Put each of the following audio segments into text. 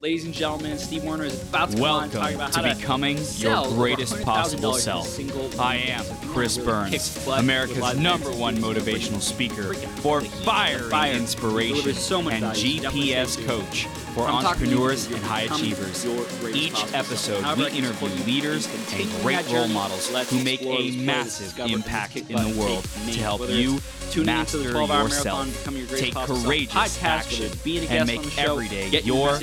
Ladies and gentlemen, Steve Warner is about to come on talking about how to becoming your greatest possible self. I am Chris Burns, America's #1 motivational speaker for fire inspiration and GPS coach for entrepreneurs and high achievers. Each episode, we interview leaders and great role models who make a massive impact in the world to help you master yourself, take courageous action, and make every day your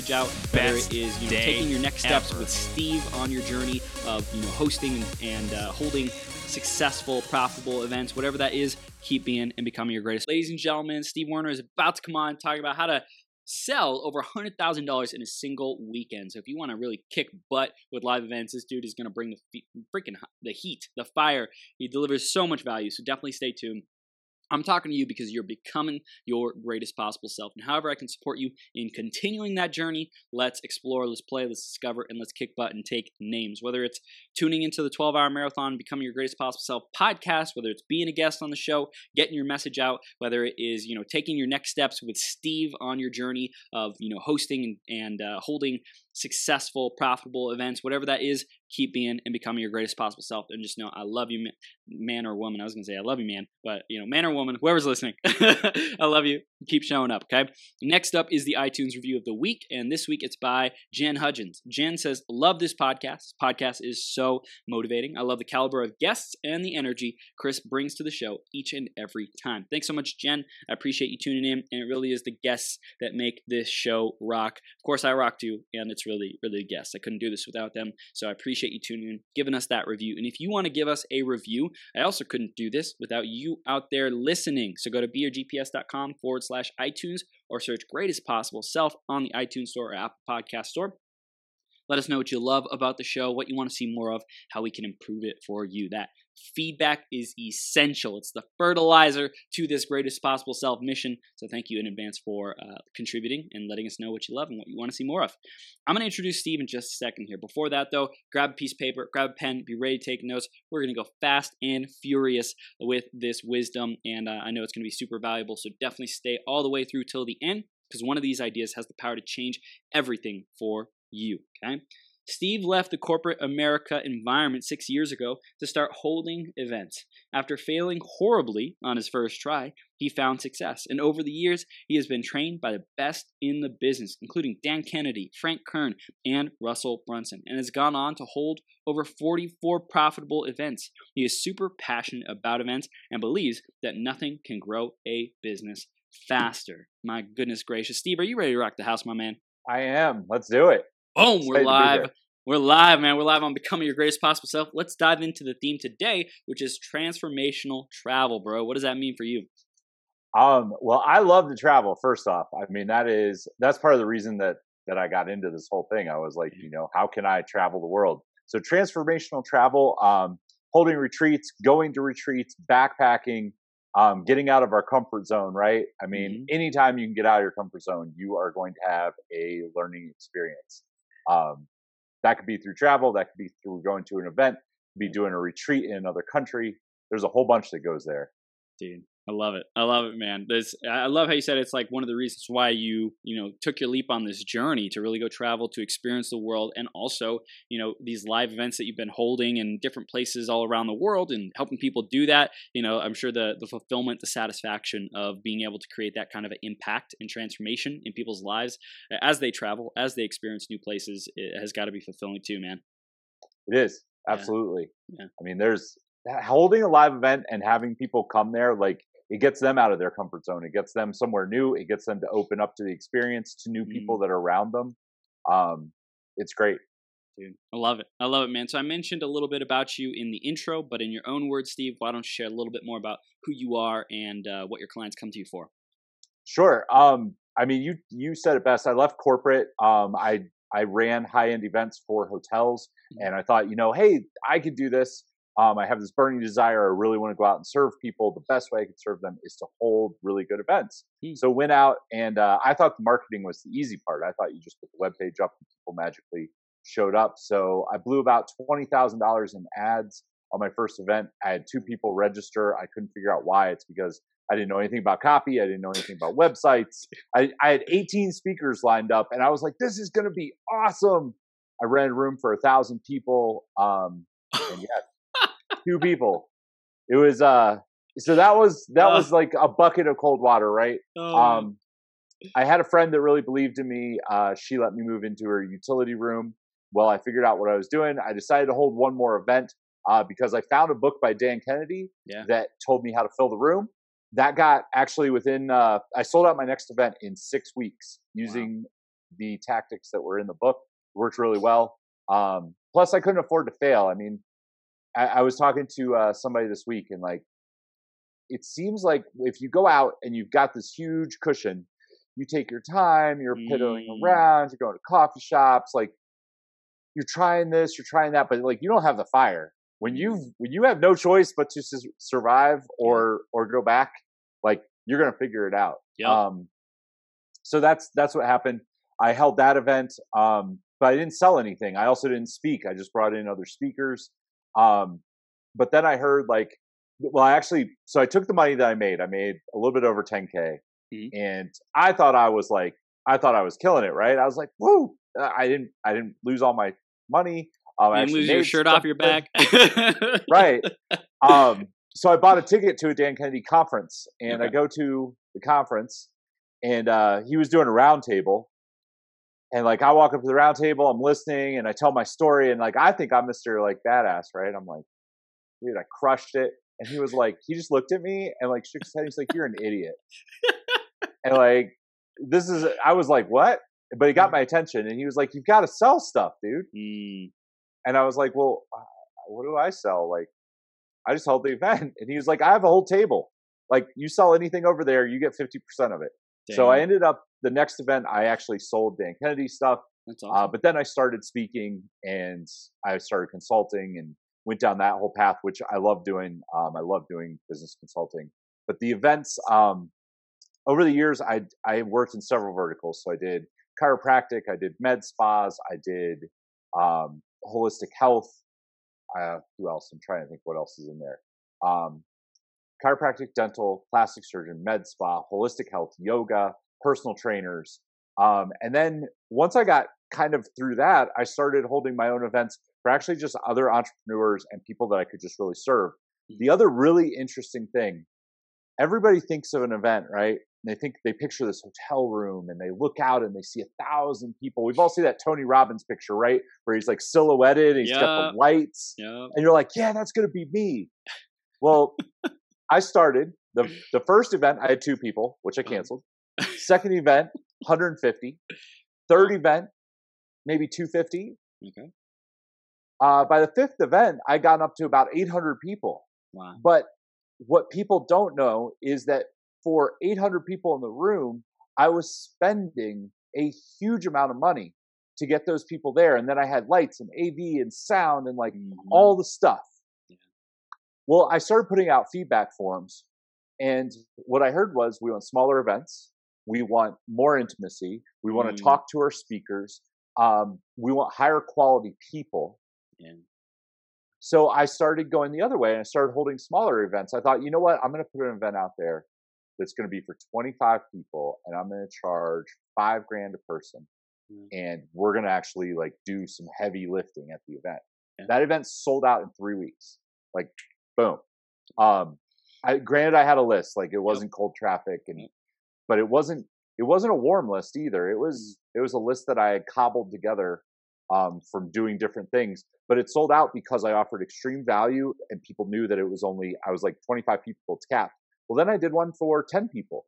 best is taking your next steps with Steve on your journey of hosting and holding successful, profitable events, whatever that is. Keep being and becoming your greatest. Ladies and gentlemen, Steve Warner is about to come on talking about how to sell over $100,000 in a single weekend. So if you want to really kick butt with live events, this dude is going to bring the heat, the fire. He delivers so much value. So definitely stay tuned. I'm talking to you because you're becoming your greatest possible self. And however I can support you in continuing that journey, let's explore, let's play, let's discover, and let's kick butt and take names. Whether it's tuning into the 12-hour marathon, becoming your greatest possible self podcast, whether it's being a guest on the show, getting your message out, whether it is, taking your next steps with Steve on your journey of, hosting and holding successful, profitable events, whatever that is, keep being and becoming your greatest possible self. And just know I love you, man or woman. I was going to say I love you, man, but man or woman, whoever's listening, I love you. Keep showing up, okay? Next up is the iTunes review of the week, and this week it's by Jen Hudgens. Jen says, love this podcast. This podcast is so motivating. I love the caliber of guests and the energy Chris brings to the show each and every time. Thanks so much, Jen. I appreciate you tuning in, and it really is the guests that make this show rock. Of course, I rock too, and it's really, really the guests. I couldn't do this without them, so I appreciate you tuning in, giving us that review. And if you want to give us a review, I also couldn't do this without you out there listening. So go to beyourgps.com /iTunes or search Greatest Possible Self on the iTunes Store or Apple Podcast Store. Let us know what you love about the show, what you want to see more of, how we can improve it for you. That feedback is essential. It's the fertilizer to this Greatest Possible Self mission. So thank you in advance for contributing and letting us know what you love and what you want to see more of. I'm going to introduce Steve in just a second here. Before that, though, grab a piece of paper, grab a pen, be ready to take notes. We're going to go fast and furious with this wisdom, and I know it's going to be super valuable, so definitely stay all the way through till the end, because one of these ideas has the power to change everything for you, okay? Steve left the corporate America environment 6 years ago to start holding events. After failing horribly on his first try, he found success. And over the years, he has been trained by the best in the business, including Dan Kennedy, Frank Kern, and Russell Brunson, and has gone on to hold over 44 profitable events. He is super passionate about events and believes that nothing can grow a business faster. My goodness gracious. Steve, are you ready to rock the house, my man? I am. Let's do it. Boom, we're live. We're live, man. We're live on Becoming Your Greatest Possible Self. Let's dive into the theme today, which is transformational travel, bro. What does that mean for you? Well, I love to travel, first off. I mean, that's part of the reason that I got into this whole thing. I was like, how can I travel the world? So transformational travel, holding retreats, going to retreats, backpacking, getting out of our comfort zone, right? I mean, anytime you can get out of your comfort zone, you are going to have a learning experience. That could be through travel, that could be through going to an event, be doing a retreat in another country. There's a whole bunch that goes there. Dude, I love it. I love it, man. I love how you said it's like one of the reasons why you took your leap on this journey to really go travel, to experience the world, and also, these live events that you've been holding in different places all around the world and helping people do that. I'm sure the fulfillment, the satisfaction of being able to create that kind of an impact and transformation in people's lives as they travel, as they experience new places, it has got to be fulfilling too, man. It is. Absolutely. Yeah. I mean, holding a live event and having people come there, like, it gets them out of their comfort zone. It gets them somewhere new. It gets them to open up to the experience, to new people that are around them. It's great. Dude, I love it. I love it, man. So I mentioned a little bit about you in the intro, but in your own words, Steve, why don't you share a little bit more about who you are and what your clients come to you for? Sure. I mean, you said it best. I left corporate. I ran high-end events for hotels, and I thought, hey, I could do this. I have this burning desire. I really want to go out and serve people. The best way I could serve them is to hold really good events. So went out, and I thought the marketing was the easy part. I thought you just put the web page up and people magically showed up. So I blew about $20,000 in ads on my first event. I had two people register. I couldn't figure out why. It's because I didn't know anything about copy. I didn't know anything about websites. I had 18 speakers lined up, and I was like, this is going to be awesome. I ran a room for 1,000 people, and yeah, 2 people. It was so that was like a bucket of cold water, right? I had a friend that really believed in me. She let me move into her utility room. Well, I figured out what I was doing. I decided to hold one more event because I found a book by Dan Kennedy that told me how to fill the room. That got actually within, I sold out my next event in 6 weeks using the tactics that were in the book. It worked really well. Plus, I couldn't afford to fail. I mean, I was talking to somebody this week, and like, it seems like if you go out and you've got this huge cushion, you take your time, you're piddling around, you're going to coffee shops, like you're trying this, you're trying that, but like you don't have the fire. When you have no choice but to survive or go back, like you're going to figure it out. Yep. So that's what happened. I held that event, but I didn't sell anything. I also didn't speak. I just brought in other speakers. But then I heard like, so I took the money that I made a little bit over 10K. And I thought I was killing it, right? I was like, woo! I didn't lose all my money. You didn't lose your shirt off your back, right? So I bought a ticket to a Dan Kennedy conference, and I go to the conference, and he was doing a roundtable, and like I walk up to the roundtable, I'm listening, and I tell my story, and like I think I'm Mr. like badass, right? I'm like, dude, I crushed it. And he was like, he just looked at me and like shook his head. He's like, you're an idiot. And like, I was like, what? But he got my attention, and he was like, you've got to sell stuff, dude. And I was like, well, what do I sell? Like, I just held the event. And he was like, I have a whole table. Like, you sell anything over there, you get 50% of it. Dang. So I ended up, the next event, I actually sold Dan Kennedy stuff. That's awesome. But then I started speaking, and I started consulting, and went down that whole path, which I love doing. I love doing business consulting. But the events, over the years, I worked in several verticals. So I did chiropractic, I did med spas, I did holistic health. Who else? I'm trying to think what else is in there. Chiropractic, dental, plastic surgeon, med spa, holistic health, yoga, personal trainers. And then once I got kind of through that, I started holding my own events for actually just other entrepreneurs and people that I could just really serve. The other really interesting thing, everybody thinks of an event, right? And they picture this hotel room, and they look out and they see 1,000 people. We've all seen that Tony Robbins picture, right? Where he's like silhouetted, and he's got the lights. And you're like, yeah, that's going to be me. Well, I started the first event, I had 2 people, which I canceled. Second event, 150. Third event, maybe 250. Okay. By the 5th event, I got up to about 800 people. Wow. But what people don't know is that for 800 people in the room, I was spending a huge amount of money to get those people there. And then I had lights and AV and sound and like all the stuff. Yeah. Well, I started putting out feedback forms. And what I heard was, we want smaller events. We want more intimacy. We want to talk to our speakers. We want higher quality people. Yeah. So I started going the other way, and I started holding smaller events. I thought, you know what? I'm going to put an event out there that's going to be for 25 people, and I'm going to charge $5,000 a person. And we're going to actually like do some heavy lifting at the event. Yeah. That event sold out in 3 weeks. Like, boom. Granted, I had a list. Like, it wasn't cold traffic, and but it wasn't a warm list either. It was a list that I had cobbled together from doing different things, but it sold out because I offered extreme value, and people knew that I was like 25 people capped. Well, then I did one for 10 people,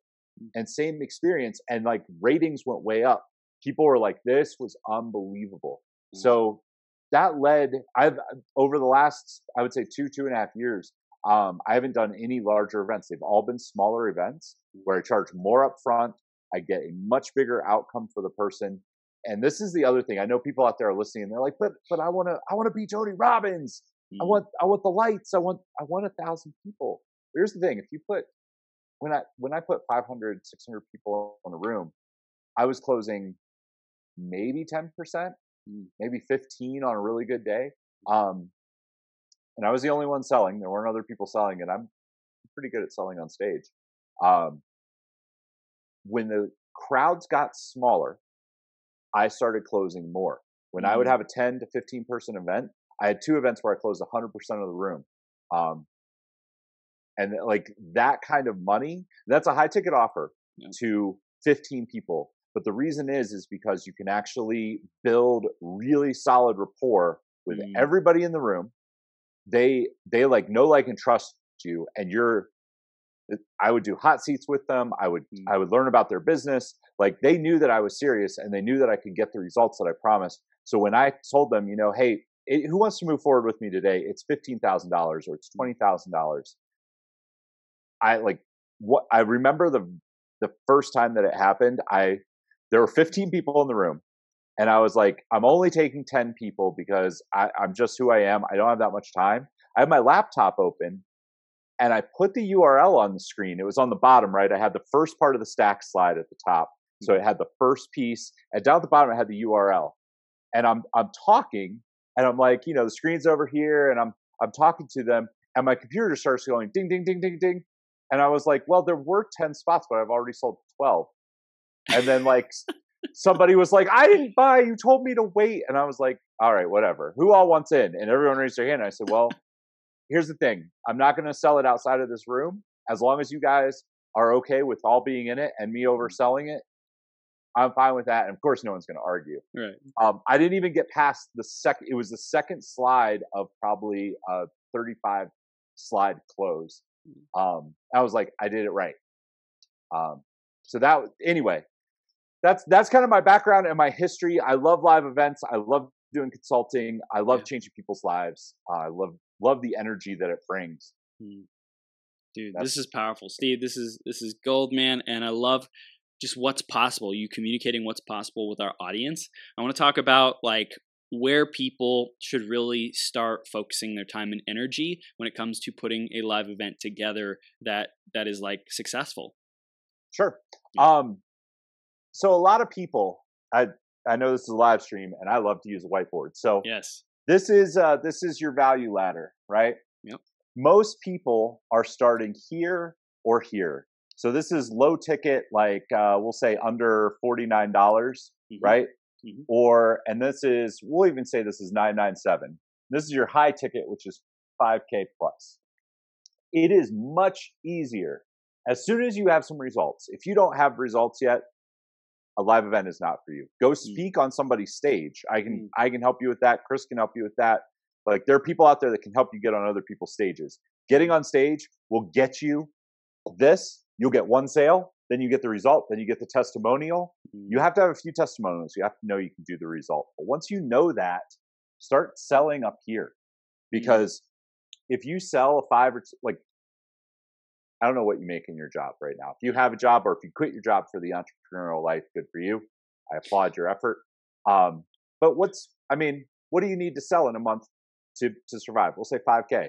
and same experience, and like ratings went way up. People were like, this was unbelievable. So that led, over the last, I would say 2.5 years, I haven't done any larger events. They've all been smaller events where I charge more upfront. I get a much bigger outcome for the person. And this is the other thing. I know people out there are listening, and they're like, but I want to be Tony Robbins. I want the lights. I want 1,000 people. Here's the thing. If you put, when I put 500, 600 people in a room, I was closing maybe 10%, maybe 15 on a really good day. And I was the only one selling. There weren't other people selling, and I'm pretty good at selling on stage. When the crowds got smaller, I started closing more. When I would have a 10 to 15 person event, I had two events where I closed 100% of the room. And like that kind of money, that's a high ticket offer to 15 people. But the reason is because you can actually build really solid rapport with everybody in the room. They like know, like, and trust you. And I would do hot seats with them. I would learn about their business. Like, they knew that I was serious and they knew that I could get the results that I promised. So when I told them, hey, who wants to move forward with me today? It's $15,000 or it's $20,000. I remember the first time that it happened, there were 15 people in the room, and I was like, I'm only taking 10 people because I'm just who I am. I don't have that much time. I had my laptop open and I put the URL on the screen. It was on the bottom, right? I had the first part of the stack slide at the top. So it had the first piece, and down at the bottom, it had the URL, and I'm talking, and I'm like, the screen's over here, and I'm talking to them, and my computer just starts going ding, ding, ding, ding, ding. And I was like, well, there were 10 spots, but I've already sold 12. And then somebody was like, I didn't buy. You told me to wait. And I was like, all right, whatever. Who all wants in? And everyone raised their hand. And I said, well, here's the thing. I'm not going to sell it outside of this room. As long as you guys are okay with all being in it and me overselling it, I'm fine with that. And of course, no one's going to argue. Right. I didn't even get past it was the second slide of probably a 35 slide close. I was like, I did it right. Anyway, that's kind of my background and my history. I love live events. I love doing consulting. I love changing people's lives. I love the energy that it brings. Dude, this is powerful. Steve, this is gold, man. And I love just what's possible. You communicating what's possible with our audience. I want to talk about where people should really start focusing their time and energy when it comes to putting a live event together that is successful. Sure. So a lot of people, I know this is a live stream and I love to use a whiteboard. So yes, this is your value ladder, right? Yep. Most people are starting here or here. So this is low ticket, we'll say under $49, right? Mm-hmm. And we'll even say this is 997. This is your high ticket, which is 5K plus. It is much easier. As soon as you have some results, if you don't have results yet, a live event is not for you. Go speak on somebody's stage. I can help you with that. Chris can help you with that. There are people out there that can help you get on other people's stages. Getting on stage will get you this. You'll get one sale. Then you get the result. Then you get the testimonial. You have to have a few testimonials. You have to know you can do the result. But once you know that, start selling up here. Because if you sell a five or two, I don't know what you make in your job right now. If you have a job or if you quit your job for the entrepreneurial life, good for you. I applaud your effort. But what do you need to sell in a month to survive? We'll say 5K.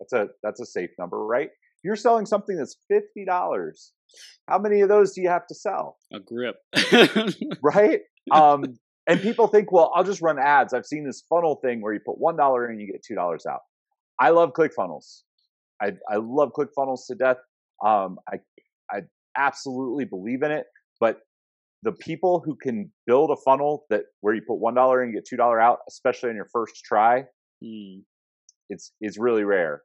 That's a safe number, right? You're selling something that's $50. How many of those do you have to sell? A grip. Right? And people think, well, I'll just run ads. I've seen this funnel thing where you put $1 in and you get $2 out. I love ClickFunnels. I love ClickFunnels to death. I absolutely believe in it. But the people who can build a funnel where you put $1 in and you get $2 out, especially on your first try, it's really rare.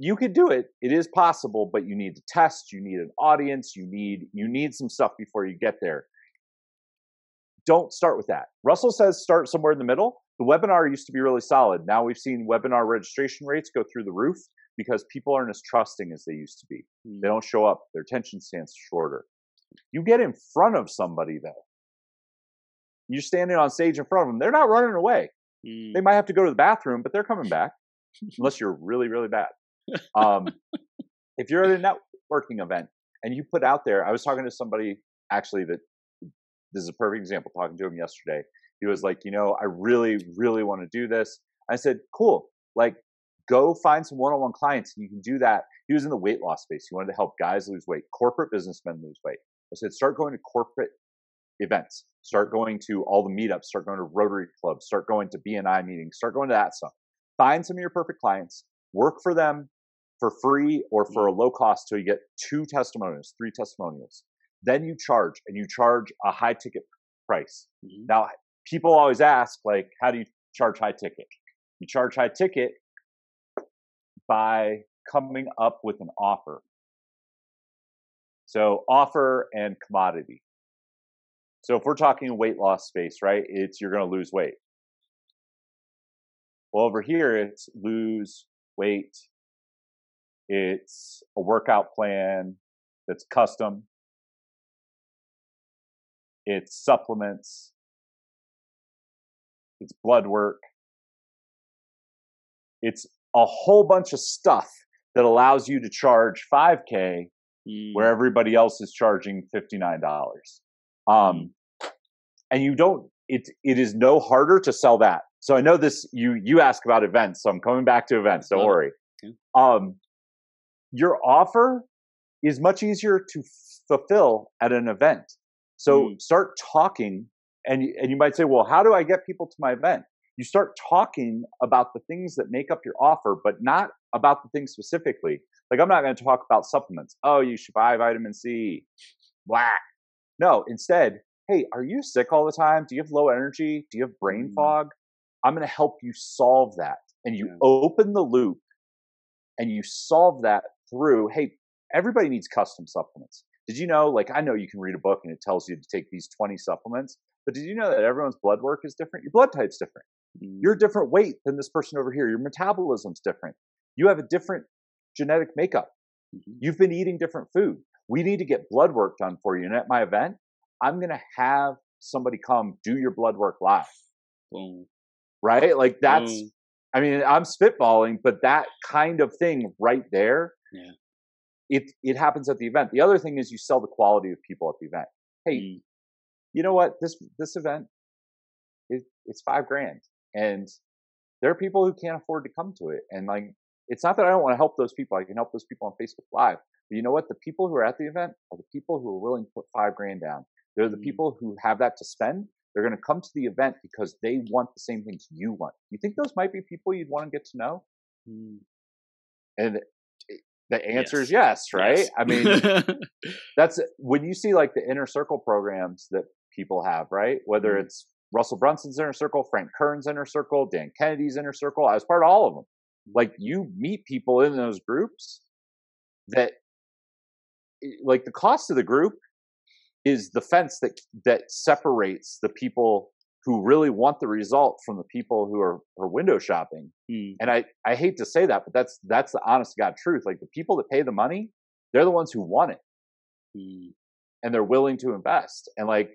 You could do it. It is possible, but you need to test. You need an audience. You need some stuff before you get there. Don't start with that. Russell says start somewhere in the middle. The webinar used to be really solid. Now we've seen webinar registration rates go through the roof because people aren't as trusting as they used to be. They don't show up. Their attention span's shorter. You get in front of somebody, though. You're standing on stage in front of them. They're not running away. They might have to go to the bathroom, but they're coming back unless you're really, really bad. If you're at a networking event and you put out there, I was talking to somebody actually that this is a perfect example, talking to him yesterday. He was like, I really, really want to do this. I said, cool. Go find some one-on-one clients. You can do that. He was in the weight loss space. He wanted to help guys lose weight, corporate businessmen lose weight. I said, start going to corporate events, start going to all the meetups, start going to Rotary clubs, start going to BNI meetings, start going to that stuff. Find some of your perfect clients, work for them. for free or for a low cost till you get 2 testimonials, 3 testimonials. Then you charge, and you charge a high ticket price. Mm-hmm. Now, people always ask, like, how do you charge high ticket? You charge high ticket by coming up with an offer. So offer and commodity. So if we're talking weight loss space, right, it's you're going to lose weight. Well, over here, it's lose weight. It's a workout plan that's custom. It's supplements. It's blood work. It's a whole bunch of stuff that allows you to charge $5K where everybody else is charging $59. And you don't, it is no harder to sell that. So I know this, you ask about events, so I'm coming back to events. Don't worry. Your offer is much easier to fulfill at an event. So start talking, and you might say, well, how do I get people to my event? You start talking about the things that make up your offer, but not about the things specifically. Like, I'm not going to talk about supplements. Oh, you should buy vitamin C. Blah. No, instead, hey, are you sick all the time? Do you have low energy? Do you have brain fog? I'm going to help you solve that. And you open the loop and you solve that through, hey, everybody needs custom supplements. Did you know, like, I know you can read a book and it tells you to take these 20 supplements, but did you know that everyone's blood work is different? Your blood type's different. You're a different weight than this person over here. Your metabolism's different. You have a different genetic makeup. You've been eating different food. We need to get blood work done for you. And at my event, I'm going to have somebody come do your blood work live. Right? Like, that's, I mean, I'm spitballing, but that kind of thing right there, it happens at the event. The other thing is you sell the quality of people at the event. Hey, you know what? This event, it's $5 grand, and there are people who can't afford to come to it. And, like, it's not that I don't want to help those people. I can help those people on Facebook Live. But you know what? The people who are at the event are the people who are willing to put $5 grand down. They're the people who have that to spend. They're going to come to the event because they want the same things you want. You think those might be people you'd want to get to know? And the answer is yes, right? Yes. I mean, that's when you see, like, the inner circle programs that people have, right? Whether it's Russell Brunson's inner circle, Frank Kern's inner circle, Dan Kennedy's inner circle. I was part of all of them. Like, you meet people in those groups that, like, the cost of the group is the fence that separates the people who really want the result from the people who are window shopping. And I hate to say that, but that's the honest to God truth. Like, the people that pay the money, they're the ones who want it. And they're willing to invest. And, like,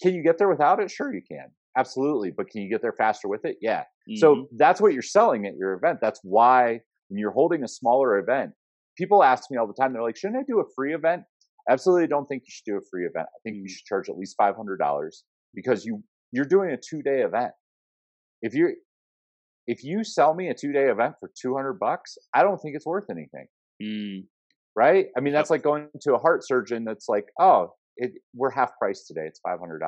can you get there without it? Sure you can. Absolutely. But can you get there faster with it? Yeah. So that's what you're selling at your event. That's why when you're holding a smaller event, people ask me all the time, they're like, shouldn't I do a free event? Absolutely don't think you should do a free event. I think you should charge at least $500 because you're doing a 2-day event. If you sell me a 2-day event for $200, I don't think it's worth anything. Right? I mean, that's like going to a heart surgeon that's like, oh, we're half price today. It's $500.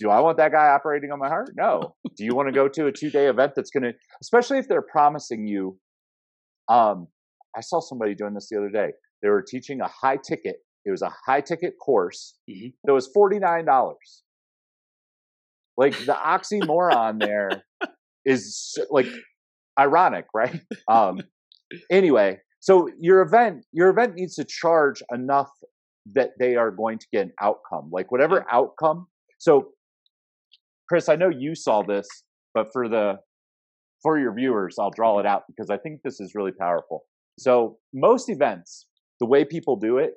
Do I want that guy operating on my heart? No. Do you want to go to a 2-day event that's going to, especially if they're promising you? I saw somebody doing this the other day. They were teaching a high ticket. It was a high ticket course. That was $49. Like, the oxymoron there is, like, ironic, right? Anyway, so your event needs to charge enough that they are going to get an outcome, like whatever outcome. So, Chris, I know you saw this, but for your viewers, I'll draw it out because I think this is really powerful. So most events, the way people do it,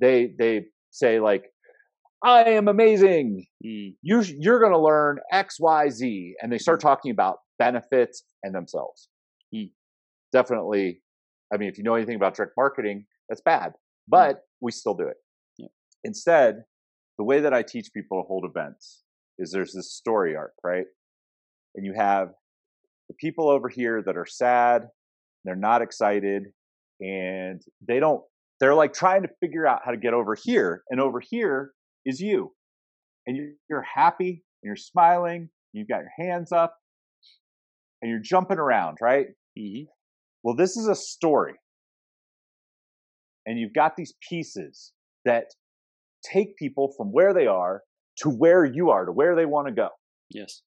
they say, like, I am amazing. You're going to learn X, Y, Z. And they start talking about benefits and themselves. Definitely. I mean, if you know anything about direct marketing, that's bad. But we still do it. Instead, the way that I teach people to hold events is there's this story arc, right? And you have the people over here that are sad, they're not excited, and they're like trying to figure out how to get over here. And over here is you. And you're happy, and you're smiling, you've got your hands up, and you're jumping around, right? Well, this is a story. And you've got these pieces that take people from where they are to where you are, to where they want to go. Yes.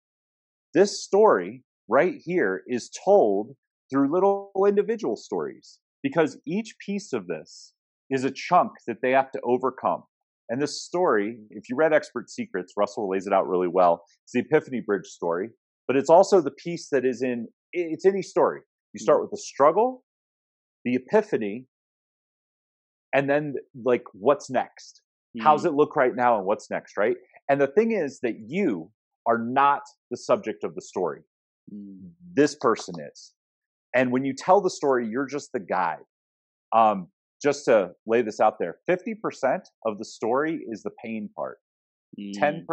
This story right here is told through little individual stories, because each piece of this is a chunk that they have to overcome. And this story, if you read Expert Secrets, Russell lays it out really well. It's the Epiphany Bridge story, but it's also the piece that is in, it's any story. You start with the struggle, the epiphany, and then like what's next? How's it look right now and what's next, right? And the thing is that you are not the subject of the story. This person is. And when you tell the story, you're just the guide. Just to lay this out there, 50% of the story is the pain part. 10%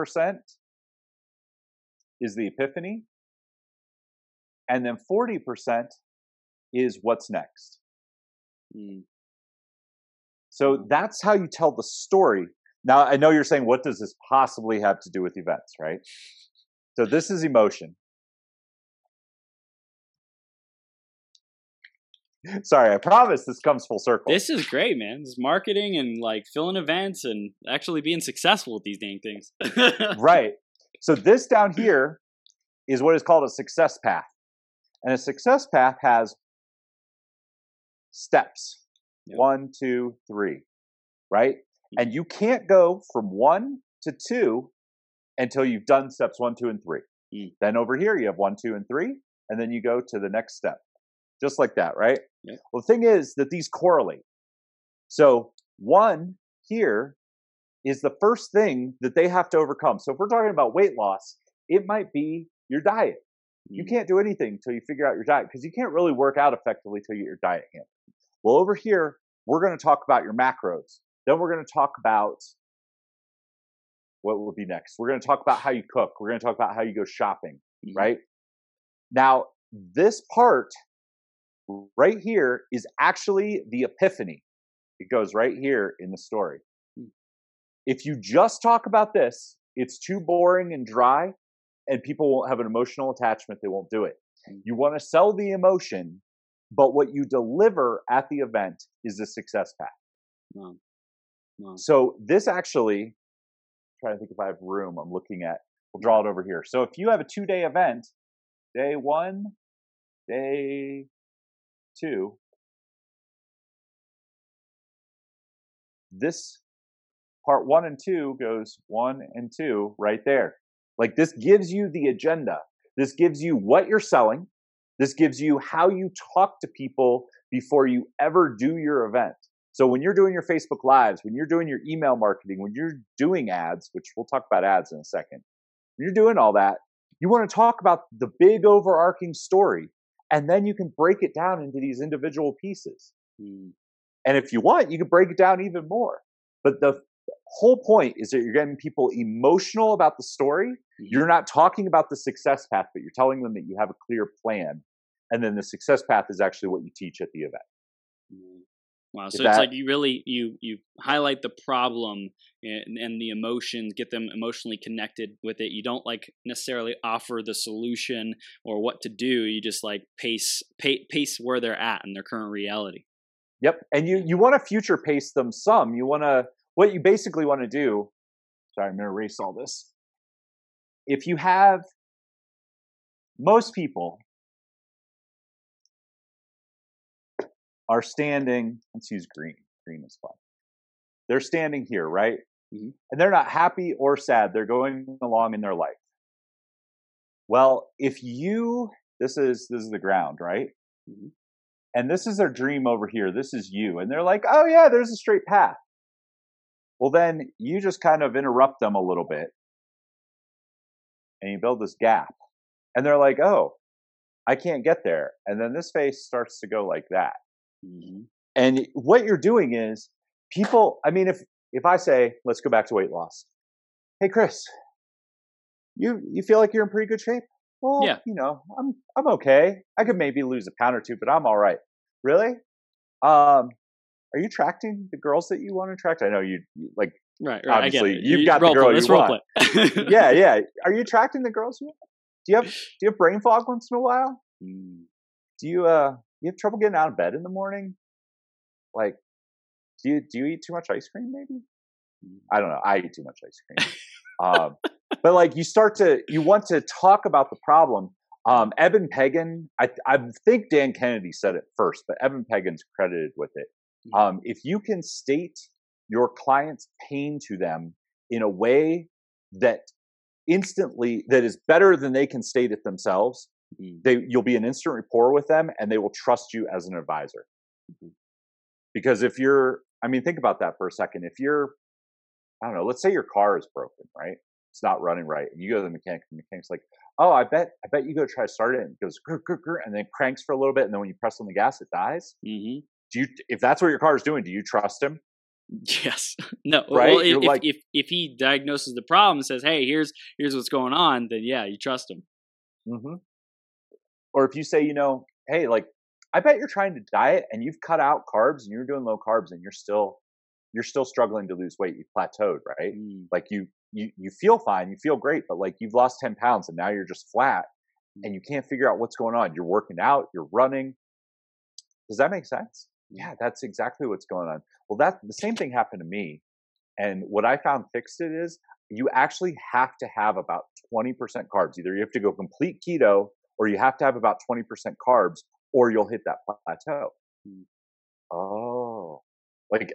is the epiphany. And then 40% is what's next. So that's how you tell the story. Now, I know you're saying, what does this possibly have to do with events, right? So this is emotion. Sorry, I promise this comes full circle. This is great, man. This is marketing and like filling events and actually being successful with these dang things. Right. So this down here is what is called a success path. And a success path has steps. Yep. 1, 2, 3. Right? And you can't go from 1 to 2 until you've done steps 1, 2, and 3. Then over here you have 1, 2, and 3, and then you go to the next step. Just like that, right? Yeah. Well, the thing is that these correlate. So 1 here is the first thing that they have to overcome. So if we're talking about weight loss, it might be your diet. You can't do anything until you figure out your diet, because you can't really work out effectively until you get your diet handled. Well, over here, we're going to talk about your macros. Then we're going to talk about what will be next. We're going to talk about how you cook. We're going to talk about how you go shopping, right? Now, this part right here is actually the epiphany. It goes right here in the story. If you just talk about this, it's too boring and dry, and people won't have an emotional attachment. They won't do it. You want to sell the emotion, but what you deliver at the event is the success path. So this actually, I'm trying to think if I have room, I'm looking at, we'll draw it over here. So if you have a 2-day event, day 1, day 2, this part 1 and 2 goes 1 and 2 right there. Like this gives you the agenda. This gives you what you're selling. This gives you how you talk to people before you ever do your event. So when you're doing your Facebook Lives, when you're doing your email marketing, when you're doing ads, which we'll talk about ads in a second, when you're doing all that, you want to talk about the big overarching story. And then you can break it down into these individual pieces. And if you want, you can break it down even more. But the whole point is that you're getting people emotional about the story. You're not talking about the success path, but you're telling them that you have a clear plan. And then the success path is actually what you teach at the event. Wow. So it's like you really, you highlight the problem and the emotions, get them emotionally connected with it. You don't like necessarily offer the solution or what to do. You just like pace where they're at in their current reality. Yep. And you want to future pace them some. You want to, what you basically want to do, sorry, I'm going to erase all this. If you have most people are standing, let's use green is fine. They're standing here, right? And they're not happy or sad. They're going along in their life. Well, if you, this is the ground, right? And this is their dream over here. This is you. And they're like, oh yeah, there's a straight path. Well, then you just kind of interrupt them a little bit and you build this gap. And they're like, oh, I can't get there. And then this face starts to go like that. And what you're doing is people, I mean, if I say, let's go back to weight loss. Hey, Chris, you feel like you're in pretty good shape? Well, yeah. You know, I'm okay. I could maybe lose a pound or two, but I'm all right. Really? Are you attracting the girls that you want to attract? I know you like, right. Obviously you've got the girl you want. Yeah. Are you attracting the girls you want? Do you have brain fog once in a while? Do you, you have trouble getting out of bed in the morning? Like, do you eat too much ice cream? Maybe. I don't know. I eat too much ice cream. But like, you want to talk about the problem. Evan Pagan, I think Dan Kennedy said it first, but Evan Pagan's credited with it. If you can state your client's pain to them in a way that instantly, that is better than they can state it themselves, you'll be an instant rapport with them, and they will trust you as an advisor. Because if you're, I mean, think about that for a second. If you're, I don't know, let's say your car is broken, right? It's not running right. And you go to the mechanic, and the mechanic's like, oh, I bet you go try to start it. And it goes, grr, grr, grr, and then cranks for a little bit. And then when you press on the gas, it dies. If that's what your car is doing, do you trust him? Yes. No. Right? Well, if he diagnoses the problem and says, hey, here's what's going on, then yeah, you trust him. Or if you say, hey, like, I bet you're trying to diet and you've cut out carbs and you're doing low carbs and you're still struggling to lose weight. You've plateaued, right? Like you feel fine, you feel great, but like you've lost 10 pounds and now you're just flat and you can't figure out what's going on. You're working out, you're running. Does that make sense? Yeah, that's exactly what's going on. Well, the same thing happened to me. And what I found fixed it is you actually have to have about 20% carbs. Either you have to go complete keto or you have to have about 20% carbs or you'll hit that plateau. Oh, like,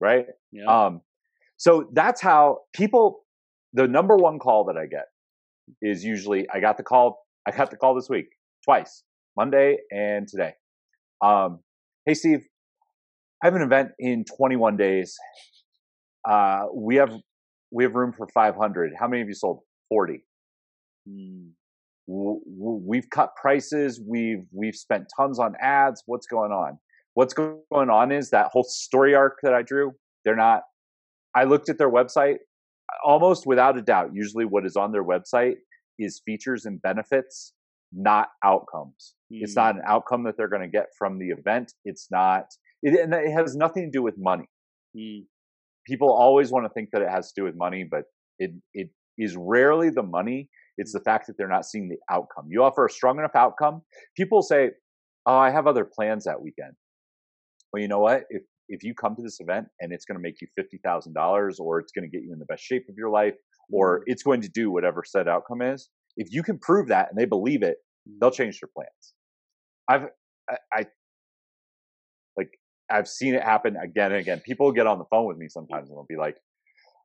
right? Yeah. So that's how people, the number one call that I get is usually, I got the call this week, twice, Monday and today. Hey, Steve, I have an event in 21 days. We have room for 500. How many of you sold 40? We've cut prices. We've spent tons on ads. What's going on? What's going on is that whole story arc that I drew. I looked at their website almost without a doubt. Usually what is on their website is features and benefits, not outcomes. It's not an outcome that they're going to get from the event. And it has nothing to do with money. People always want to think that it has to do with money, but it is rarely the money. It's the fact that they're not seeing the outcome. You offer a strong enough outcome. People say, oh, I have other plans that weekend. Well, you know what? If you come to this event and it's going to make you $50,000 or it's going to get you in the best shape of your life or it's going to do whatever said outcome is, if you can prove that and they believe it, they'll change their plans. I've seen it happen again and again. People get on the phone with me sometimes and they'll be like,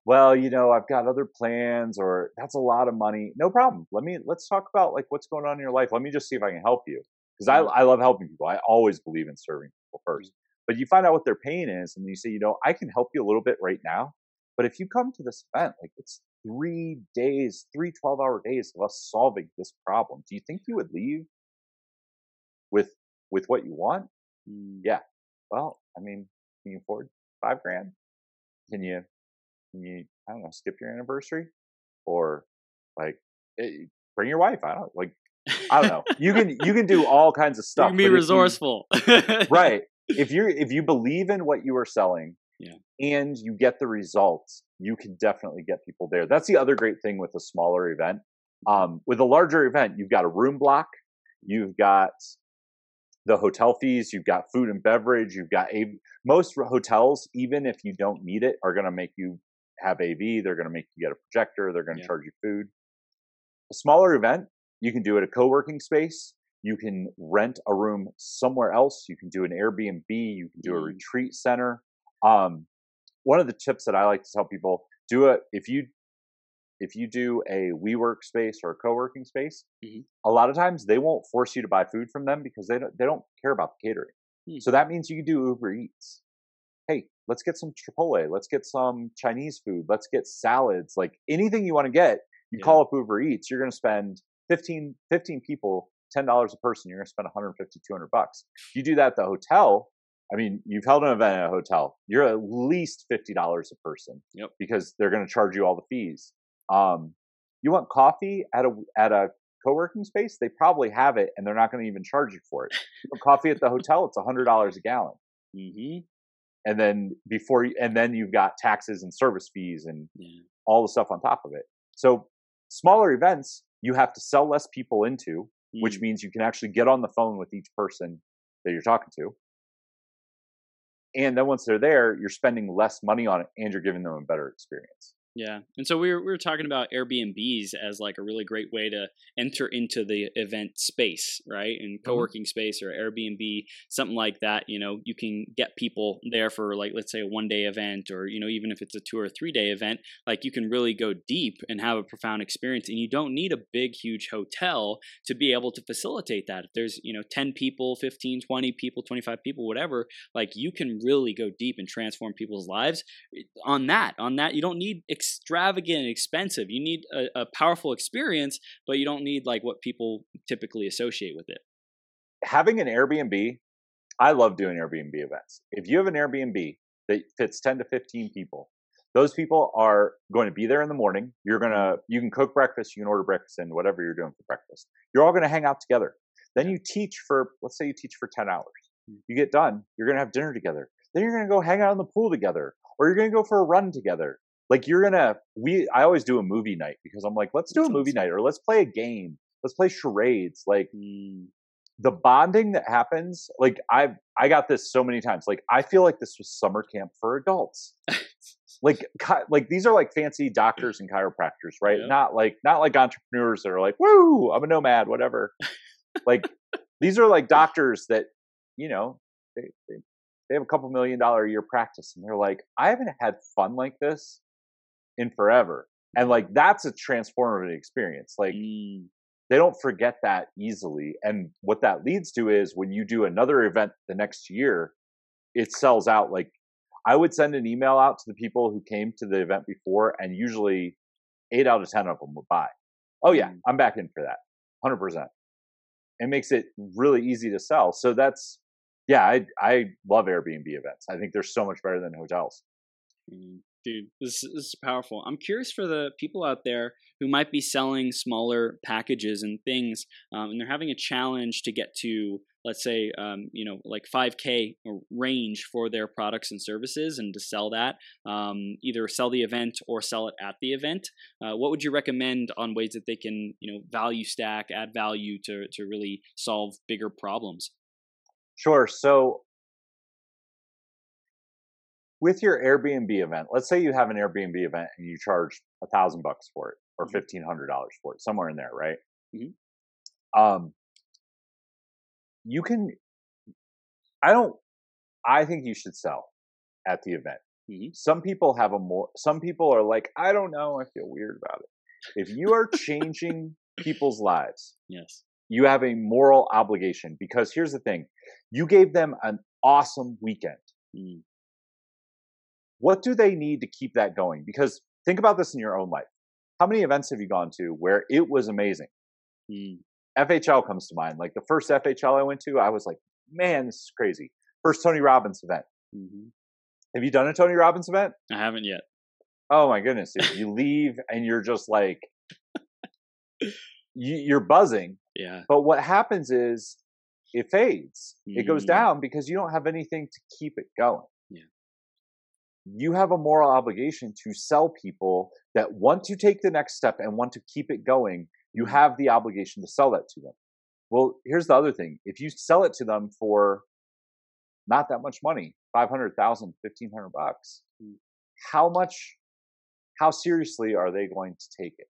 well, I've got other plans or that's a lot of money. No problem. Let's talk about like what's going on in your life. Let me just see if I can help you. Because I love helping people. I always believe in serving people first. But you find out what their pain is and you say, I can help you a little bit right now. But if you come to this event, like it's 3 days, 3 12-hour days of us solving this problem. Do you think you would leave with what you want? Yeah. Well, I mean, can you afford $5,000? Can you, I don't know, skip your anniversary or like bring your wife? I don't know. You can do all kinds of stuff. You can be resourceful. Right. If you believe in what you are selling, yeah, and you get the results, you can definitely get people there. That's the other great thing with a smaller event. With a larger event, you've got a room block, you've got the hotel fees, you've got food and beverage, you've got AV. Most hotels, even if you don't need it, are going to make you have AV. They're going to make you get a projector. They're going to charge you food. A smaller event, you can do it at a co-working space. You can rent a room somewhere else. You can do an Airbnb. You can do a retreat center. One of the tips that I like to tell people, if you do a WeWork space or a co-working space, a lot of times they won't force you to buy food from them because they don't care about the catering. So that means you can do Uber Eats. Hey, let's get some Chipotle. Let's get some Chinese food. Let's get salads. Like anything you want to get, you call up Uber Eats. You're going to spend 15 people, $10 a person. You're going to spend $150, $200. You do that at the hotel. I mean, you've held an event at a hotel. You're at least $50 a person because they're going to charge you all the fees. You want coffee at a co-working space? They probably have it, and they're not going to even charge you for it. You want coffee at the hotel, it's $100 a gallon. And then you've got taxes and service fees and all the stuff on top of it. So smaller events, you have to sell less people into, which means you can actually get on the phone with each person. that you're talking to. And then once they're there, you're spending less money on it and you're giving them a better experience. Yeah. And so we were talking about Airbnbs as like a really great way to enter into the event space, right? And co-working space or Airbnb, something like that, you know, you can get people there for like, let's say a 1-day event, or, you know, even if it's a 2 or 3-day event, like you can really go deep and have a profound experience. And you don't need a big, huge hotel to be able to facilitate that. If there's, you know, 10 people, 15, 20 people, 25 people, whatever, like you can really go deep and transform people's lives on that. You don't need extravagant and expensive. You need a powerful experience, but you don't need like what people typically associate with it. Having an Airbnb, I love doing Airbnb events. If you have an Airbnb that fits 10 to 15 people, those people are going to be there in the morning. You can cook breakfast, you can order breakfast and whatever you're doing for breakfast. You're all going to hang out together. Then you teach for, let's say you teach for 10 hours. You get done, you're going to have dinner together. Then you're going to go hang out in the pool together, or you're going to go for a run together. Like I always do a movie night because I'm like, let's do a movie night, or let's play a game. Let's play charades. Like the bonding that happens, like I got this so many times. Like I feel like this was summer camp for adults. like these are like fancy doctors and chiropractors, right? Yeah. Not like entrepreneurs that are like, woo, I'm a nomad, whatever. Like these are like doctors that, you know, they have a couple $1 million a year practice. And they're like, I haven't had fun like this in forever. And like, that's a transformative experience. Like they don't forget that easily. And what that leads to is when you do another event the next year, it sells out. Like I would send an email out to the people who came to the event before, and usually 8 out of 10 of them would buy. Oh yeah. I'm back in for that 100%. It makes it really easy to sell. So that's, yeah, I love Airbnb events. I think they're so much better than hotels. Dude, this is powerful. I'm curious for the people out there who might be selling smaller packages and things, and they're having a challenge to get to, let's say, you know, like 5K range for their products and services, and to sell that, either sell the event or sell it at the event. What would you recommend on ways that they can, you know, value stack, add value to really solve bigger problems? Sure. So with your Airbnb event, let's say you have an Airbnb event and you charge $1,000 for it, or $1,500 for it, somewhere in there, right? Mm-hmm. I think you should sell at the event. Mm-hmm. Some people are like, I don't know, I feel weird about it. If you are changing people's lives, yes, you have a moral obligation, because here's the thing. You gave them an awesome weekend. Mm-hmm. What do they need to keep that going? Because think about this in your own life. How many events have you gone to where it was amazing? FHL comes to mind. Like the first FHL I went to, I was like, man, this is crazy. First Tony Robbins event. Mm-hmm. Have you done a Tony Robbins event? I haven't yet. Oh my goodness. You leave and you're just like, you're buzzing. Yeah. But what happens is it fades. Mm-hmm. It goes down because you don't have anything to keep it going. You have a moral obligation to sell people that want to take the next step and want to keep it going. You have the obligation to sell that to them. Well, here's the other thing. If you sell it to them for not that much money, $500,000, $1,500, how seriously are they going to take it?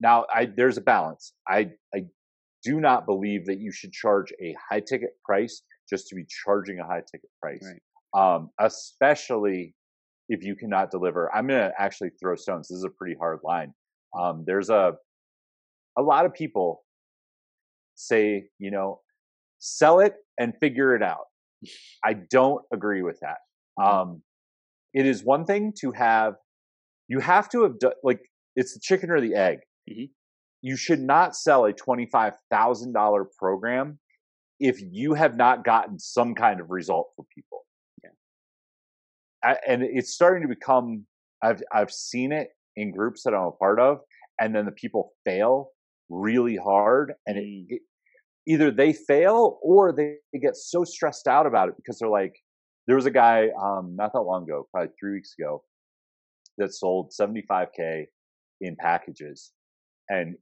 Now, there's a balance. I do not believe that you should charge a high ticket price just to be charging a high ticket price. Right. Especially if you cannot deliver. I'm going to actually throw stones. This is a pretty hard line. There's a lot of people say, you know, sell it and figure it out. I don't agree with that. It is one thing to have, you have to have done, like it's the chicken or the egg. Mm-hmm. You should not sell a $25,000 program if you have not gotten some kind of result for people. And it's starting to become, I've seen it in groups that I'm a part of, and then the people fail really hard, and it either they fail or they get so stressed out about it because they're like, there was a guy not that long ago, probably 3 weeks ago, that sold $75K in packages, and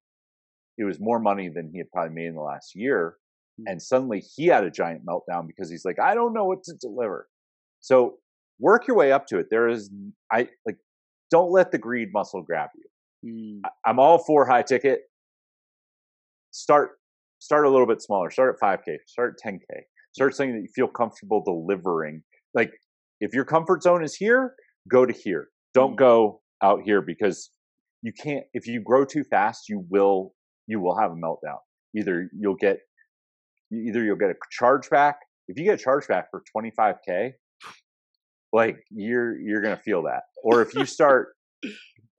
it was more money than he had probably made in the last year, And suddenly he had a giant meltdown because he's like, I don't know what to deliver. So work your way up to it. There is, don't let the greed muscle grab you. I'm all for high ticket. Start a little bit smaller. Start at 5K, start at 10K, start something that you feel comfortable delivering. Like if your comfort zone is here, go to here. Don't go out here because you can't, if you grow too fast, you will have a meltdown. Either you'll get a chargeback. If you get a chargeback for 25K, like you're going to feel that. Or if you start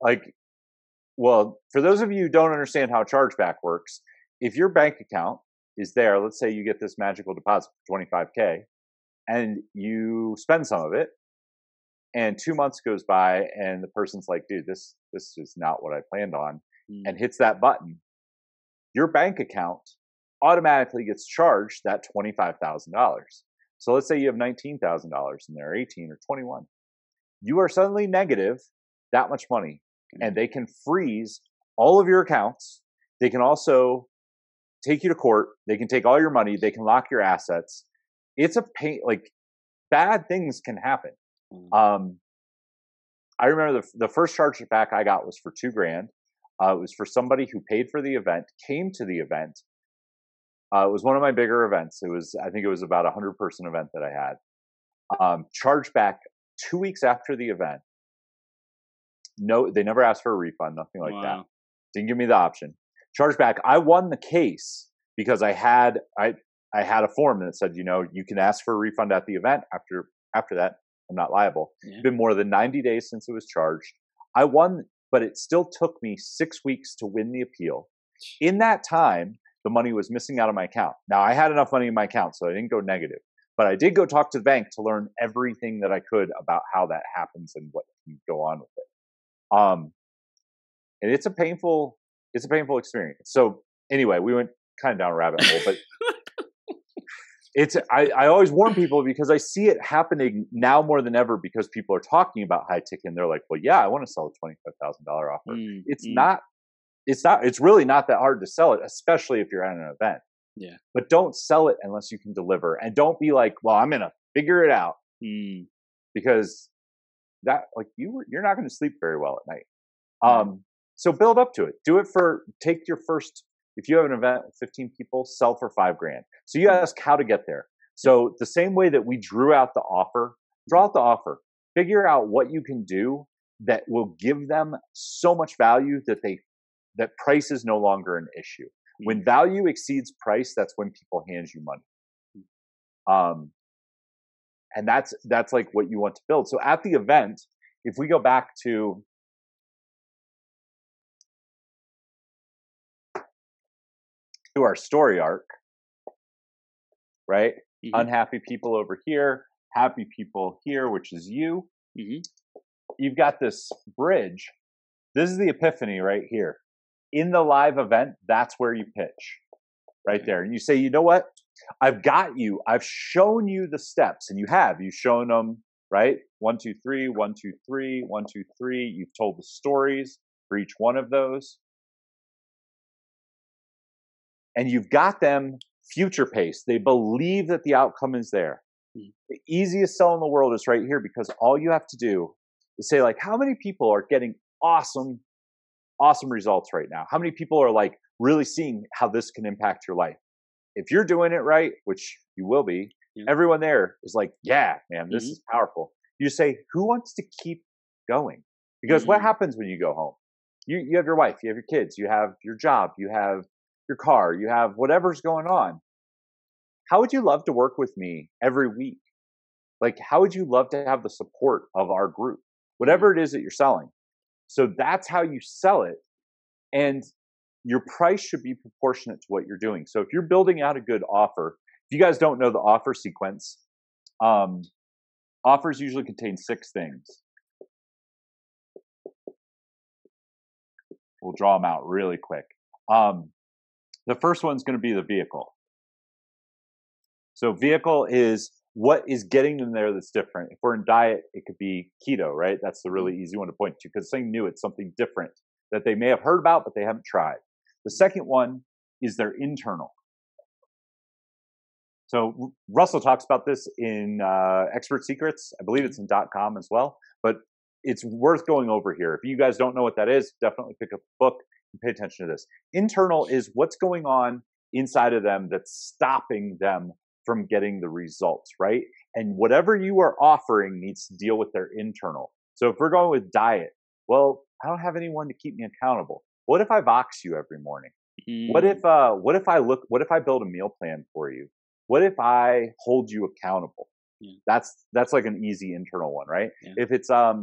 for those of you who don't understand how chargeback works, if your bank account is there, let's say you get this magical deposit for 25K and you spend some of it and 2 months goes by and the person's like, dude, this is not what I planned on, and hits that button, your bank account automatically gets charged that $25,000. So let's say you have $19,000 in there, 18 or 21. You are suddenly negative that much money, and they can freeze all of your accounts. They can also take you to court. They can take all your money. They can lock your assets. It's a pain. Like bad things can happen. I remember the first chargeback I got was for $2,000. It was for somebody who paid for the event, came to the event. It was one of my bigger events. I think it was about 100-person event that I had. Charged back 2 weeks after the event. No, they never asked for a refund, nothing like that. Didn't give me the option. Charged back. I won the case because I had a form that said, you can ask for a refund at the event. After that, I'm not liable. Yeah. It's been more than 90 days since it was charged. I won, but it still took me 6 weeks to win the appeal. In that time, the money was missing out of my account. Now, I had enough money in my account, so I didn't go negative. But I did go talk to the bank to learn everything that I could about how that happens and what can go on with it. And it's a painful experience. So anyway, we went kind of down a rabbit hole, but I always warn people because I see it happening now more than ever because people are talking about high ticket and they're like, well, yeah, I want to sell a $25,000 offer. It's really not that hard to sell it, especially if you're at an event. Yeah. But don't sell it unless you can deliver, and don't be like, "Well, I'm gonna figure it out," because that you're not gonna sleep very well at night. So build up to it. Do it for take your first. If you have an event with 15 people, sell for $5,000. So you ask how to get there. So the same way that we drew out the offer, figure out what you can do that will give them so much value that price is no longer an issue. When value exceeds price, that's when people hand you money. And that's like what you want to build. So at the event, if we go back to our story arc, right? Unhappy people over here, happy people here, which is you. You've got this bridge. This is the epiphany right here. In the live event, that's where you pitch, right there. And you say, you know what? I've got you. I've shown you the steps, and you've shown them, right? 1, 2, 3, 1, 2, 3, 1, 2, 3. You've told the stories for each one of those. And you've got them future paced. They believe that the outcome is there. The easiest sell in the world is right here because all you have to do is say, like, how many people are getting awesome results right now? How many people are like really seeing how this can impact your life? If you're doing it right, which you will be, everyone there is like, yeah, man, this is powerful. You say, who wants to keep going? Because what happens when you go home? You have your wife, you have your kids, you have your job, you have your car, you have whatever's going on. How would you love to work with me every week? Like, how would you love to have the support of our group? Whatever it is that you're selling. So that's how you sell it, and your price should be proportionate to what you're doing. So if you're building out a good offer, if you guys don't know the offer sequence, offers usually contain 6 things. We'll draw them out really quick. The first one's going to be the vehicle. So vehicle is what is getting them there that's different. If we're in diet, it could be keto, right? That's the really easy one to point to because it's something new. It's something different that they may have heard about, but they haven't tried. The second one is their internal. So Russell talks about this in Expert Secrets. I believe it's in .com as well, but it's worth going over here. If you guys don't know what that is, definitely pick up the book and pay attention to this. Internal is what's going on inside of them that's stopping them from getting the results, right? And whatever you are offering needs to deal with their internal. So if we're going with diet, well, I don't have anyone to keep me accountable. What if I box you every morning? What if I build a meal plan for you? What if I hold you accountable? Yeah. That's like an easy internal one, right? Yeah. If it's I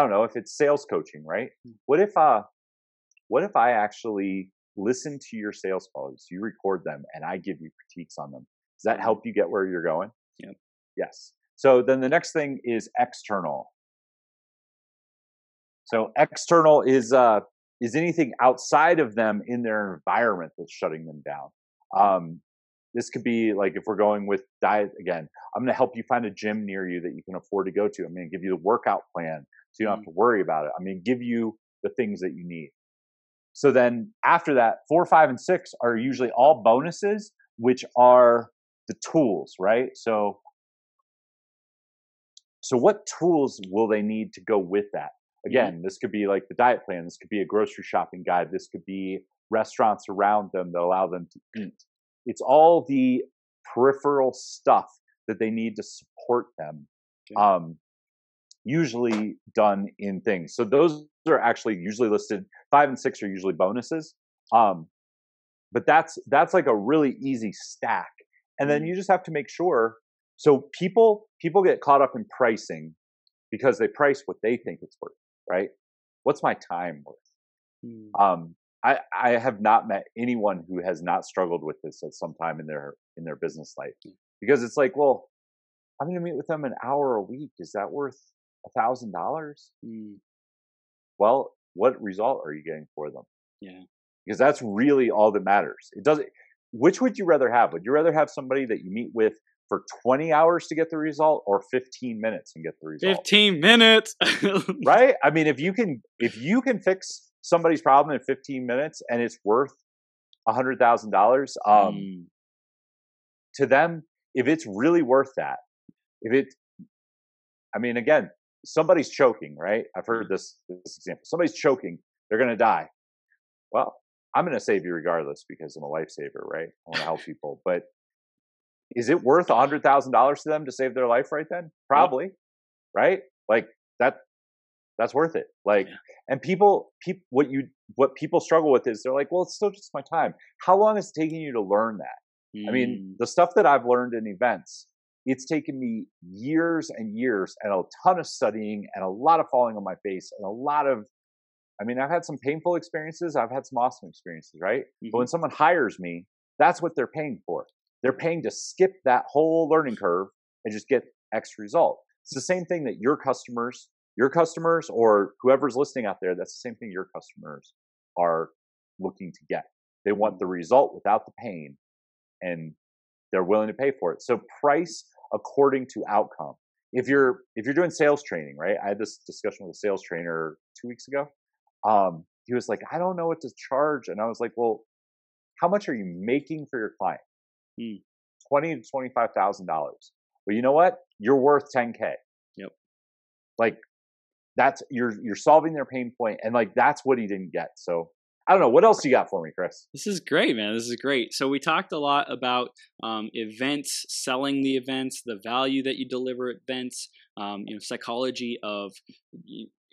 don't know, if it's sales coaching, right? Mm. What if I actually listen to your sales calls, you record them, and I give you critiques on them? Does that help you get where you're going? Yep. Yes. So then the next thing is external. So external is anything outside of them in their environment that's shutting them down. This could be like, if we're going with diet again, I'm going to help you find a gym near you that you can afford to go to. I'm going to give you the workout plan so you don't have to worry about it. I'm going to give you the things that you need. So then after that, 4, 5, and 6 are usually all bonuses, which are the tools, right? So what tools will they need to go with that? Again, this could be like the diet plan. This could be a grocery shopping guide. This could be restaurants around them that allow them to eat. It's all the peripheral stuff that they need to support them, usually done in things. So those are actually usually listed. 5 and 6 are usually bonuses. But that's like a really easy stack. And then you just have to make sure. So people get caught up in pricing because they price what they think it's worth, right? What's my time worth? I have not met anyone who has not struggled with this at some time in their business life, because it's like, well, I'm going to meet with them an hour a week. Is that worth $1,000? Well, what result are you getting for them? Yeah, because that's really all that matters. It doesn't. Which would you rather have? Would you rather have somebody that you meet with for 20 hours to get the result, or 15 minutes and get the result? 15 minutes, right? I mean, if you can fix somebody's problem in 15 minutes and it's worth $100,000, to them, if it's really worth that, I mean, again, somebody's choking, right? I've heard this example. Somebody's choking, they're going to die. Well, I'm going to save you regardless because I'm a lifesaver, right? I want to help people. But is it worth $100,000 to them to save their life right then? Probably, right? Like that's worth it. Like, and people, what people struggle with is they're like, well, it's still just my time. How long is it taking you to learn that? I mean, the stuff that I've learned in events, it's taken me years and years and a ton of studying and a lot of falling on my face and a lot of, I mean, I've had some painful experiences. I've had some awesome experiences, right? But when someone hires me, that's what they're paying for. They're paying to skip that whole learning curve and just get X result. It's the same thing that your customers or whoever's listening out there, that's the same thing your customers are looking to get. They want the result without the pain, and they're willing to pay for it. So price according to outcome. If you're doing sales training, right? I had this discussion with a sales trainer 2 weeks ago. He was like, I don't know what to charge. And I was like, well, how much are you making for your client? $20,000 to $25,000. Well, you know what? You're worth $10,000. Yep. Like that's, you're solving their pain point. And like, that's what he didn't get. So I don't know. What else you got for me, Chris? This is great, man. This is great. So we talked a lot about events, selling the events, the value that you deliver at events, psychology of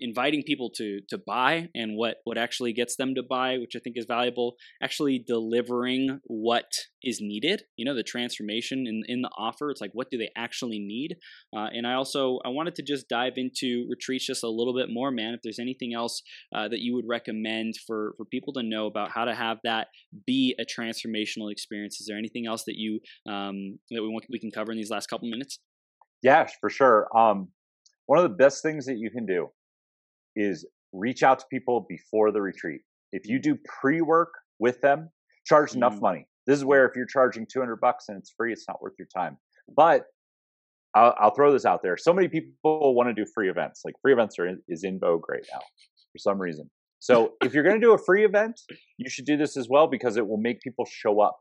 inviting people to buy and what actually gets them to buy, which I think is valuable, actually delivering what is needed, the transformation in the offer. It's like, what do they actually need? And I wanted to just dive into retreats just a little bit more, man, if there's anything else that you would recommend for people to know about how to have that be a transformational experience. Is there anything else that you that we can cover in these last couple minutes? Yeah, for sure. One of the best things that you can do is reach out to people before the retreat. If you do pre-work with them, charge enough money. This is where if you're charging $200 and it's free, it's not worth your time. But I'll throw this out there. So many people want to do free events. Like free events is in vogue right now for some reason. So if you're going to do a free event, you should do this as well because it will make people show up.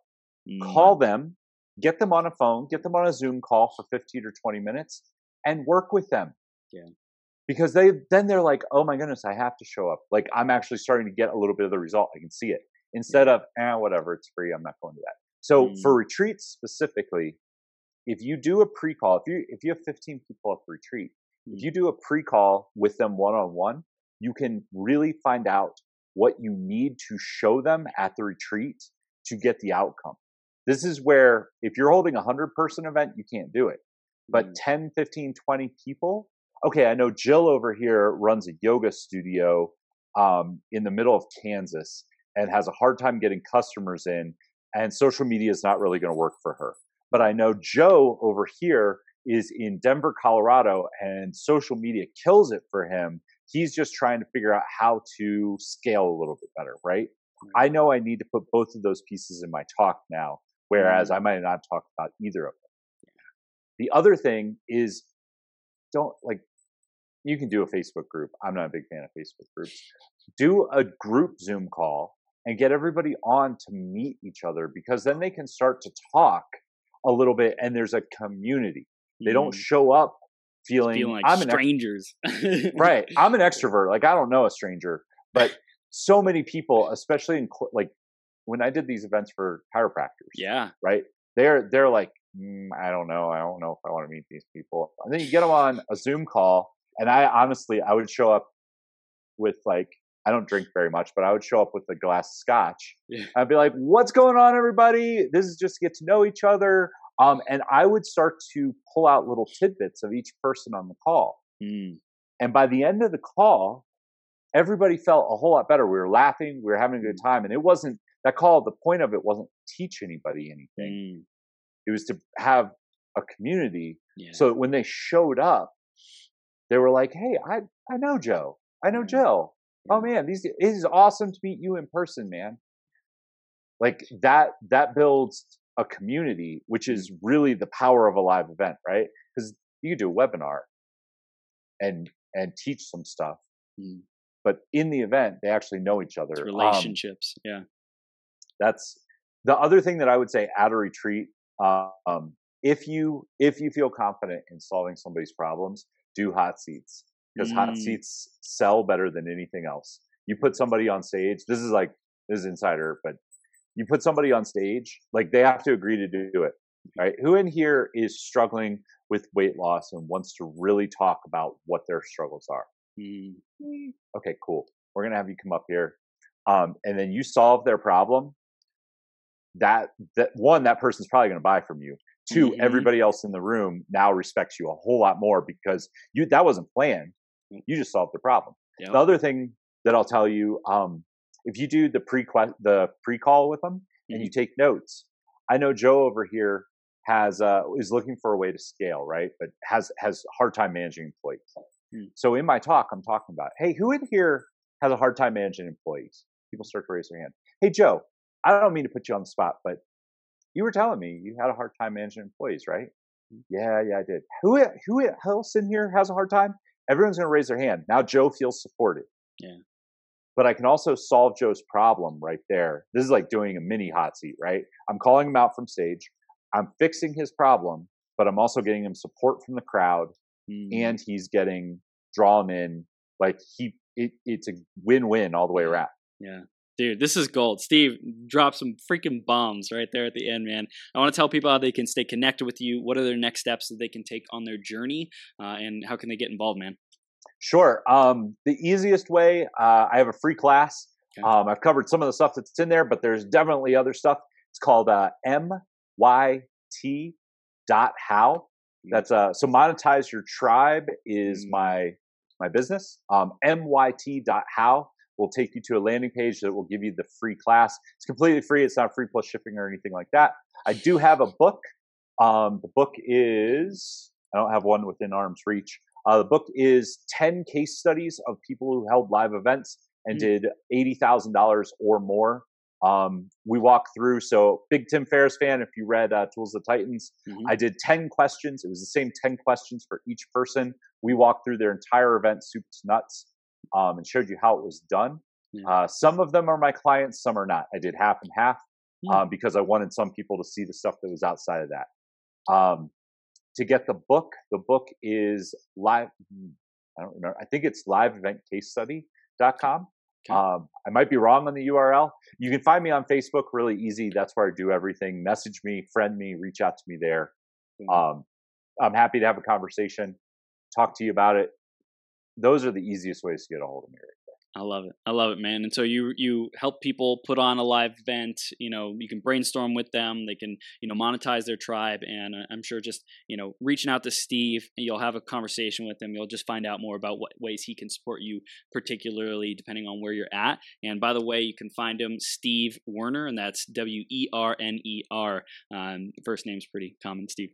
Call them Get them on a phone, get them on a Zoom call for 15 or 20 minutes and work with them. Yeah. Because they're like, oh my goodness, I have to show up. Like, I'm actually starting to get a little bit of the result. I can see it. Instead of, whatever, it's free, I'm not going to that. So for retreats specifically, if you do a pre-call, if you have 15 people at the retreat, if you do a pre-call with them one-on-one, you can really find out what you need to show them at the retreat to get the outcome. This is where if you're holding a 100-person event, you can't do it. But 10, 15, 20 people, okay, I know Jill over here runs a yoga studio in the middle of Kansas and has a hard time getting customers in, and social media is not really going to work for her. But I know Joe over here is in Denver, Colorado, and social media kills it for him. He's just trying to figure out how to scale a little bit better, right? I know I need to put both of those pieces in my talk now, whereas I might not talk about either of them. The other thing is, you can do a Facebook group. I'm not a big fan of Facebook groups. Do a group Zoom call and get everybody on to meet each other, because then they can start to talk a little bit and there's a community. They don't show up feeling like I'm strangers. Right. I'm an extrovert. Like, I don't know a stranger, but so many people, especially in when I did these events for chiropractors. Yeah. Right. They're like, I don't know if I want to meet these people. And then you get them on a Zoom call. And I would show up with I don't drink very much, but I would show up with a glass of scotch. Yeah. I'd be like, what's going on, everybody? This is just to get to know each other. And I would start to pull out little tidbits of each person on the call. Mm. And by the end of the call, everybody felt a whole lot better. We were laughing. We were having a good time. And it wasn't that call. The point of it wasn't to teach anybody anything. Mm. It was to have a community. Yeah. So that when they showed up, they were like, hey, I know Joe. I know Jill. Oh, man, it is awesome to meet you in person, man. Like, that builds a community, which is really the power of a live event, right? Because you do a webinar and teach some stuff. Mm. But in the event, they actually know each other. It's relationships, That's the other thing that I would say at a retreat. If you feel confident in solving somebody's problems, do hot seats, because hot seats sell better than anything else. You put somebody on stage. This is insider, but you put somebody on stage, they have to agree to do it, right? Who in here is struggling with weight loss and wants to really talk about what their struggles are? Mm. Okay, cool. We're going to have you come up here. And then you solve their problem. That person's probably going to buy from you. 2, everybody else in the room now respects you a whole lot more, because that wasn't planned. You just solved the problem. Yep. The other thing that I'll tell you, if you do the pre-call with them and you take notes, I know Joe over here is looking for a way to scale, right? But has a hard time managing employees. Mm. So in my talk, I'm talking about, hey, who in here has a hard time managing employees? People start to raise their hand. Hey, Joe, I don't mean to put you on the spot, but you were telling me you had a hard time managing employees, right? Yeah, I did. Who else in here has a hard time? Everyone's going to raise their hand. Now Joe feels supported. Yeah. But I can also solve Joe's problem right there. This is like doing a mini hot seat, right? I'm calling him out from stage. I'm fixing his problem, but I'm also getting him support from the crowd, and he's getting drawn in. It's a win-win all the way around. Yeah. Dude, this is gold. Steve, drop some freaking bombs right there at the end, man. I want to tell people how they can stay connected with you. What are their next steps that they can take on their journey, and how can they get involved, man? Sure. The easiest way, I have a free class. Okay. I've covered some of the stuff that's in there, but there's definitely other stuff. It's called MYT.how. That's so Monetize Your Tribe is my business. MYT.how. We'll take you to a landing page that will give you the free class. It's completely free. It's not free plus shipping or anything like that. I do have a book. The book is, I don't have one within arm's reach. The book is 10 case studies of people who held live events and did $80,000 or more. We walk through. So big Tim Ferriss fan, if you read Tools of the Titans, I did 10 questions. It was the same 10 questions for each person. We walked through their entire event, soup to nuts. And showed you how it was done. Some of them are my clients, some are not. I did half and half. because I wanted some people to see the stuff that was outside of that. To get the book is live. I don't remember. I think it's liveeventcasestudy.com. Okay. I might be wrong on the URL. You can find me on Facebook really easy. That's where I do everything. Message me, friend me, reach out to me there. I'm happy to have a conversation, talk to you about it. Those are the easiest ways to get a hold of me right there. I love it. I love it, man. And so you help people put on a live event, you know, you can brainstorm with them, they can, you know, monetize their tribe. And I'm sure just, you know, reaching out to Steve, and you'll have a conversation with him. You'll just find out more about what ways he can support you, particularly depending on where you're at. And by the way, you can find him, Steve Warner, and that's W-E-R-N-E-R. First name's pretty common, Steve.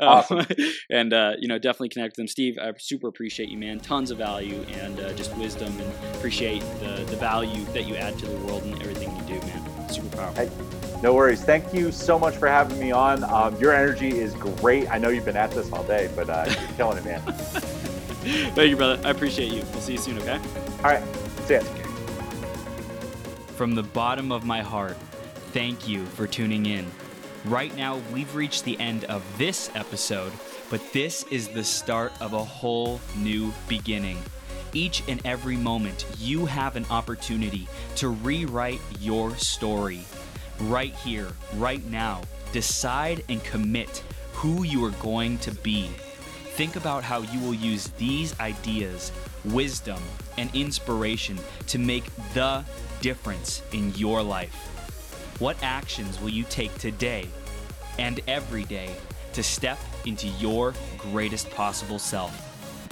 Awesome. And, you know, definitely connect with him. Steve, I super appreciate you, man. Tons of value and just wisdom. And appreciate the value that you add to the world and everything you do, man. Super powerful. Hey, no worries. Thank you so much for having me on. Your energy is great. I know you've been at this all day, but you're killing it, man. Thank you, brother. I appreciate you. We'll see you soon, okay? All right. See ya. From the bottom of my heart, thank you for tuning in. Right now, we've reached the end of this episode, but this is the start of a whole new beginning. Each and every moment, you have an opportunity to rewrite your story. Right here, right now, decide and commit who you are going to be. Think about how you will use these ideas, wisdom, and inspiration to make the difference in your life. What actions will you take today and every day to step into your greatest possible self?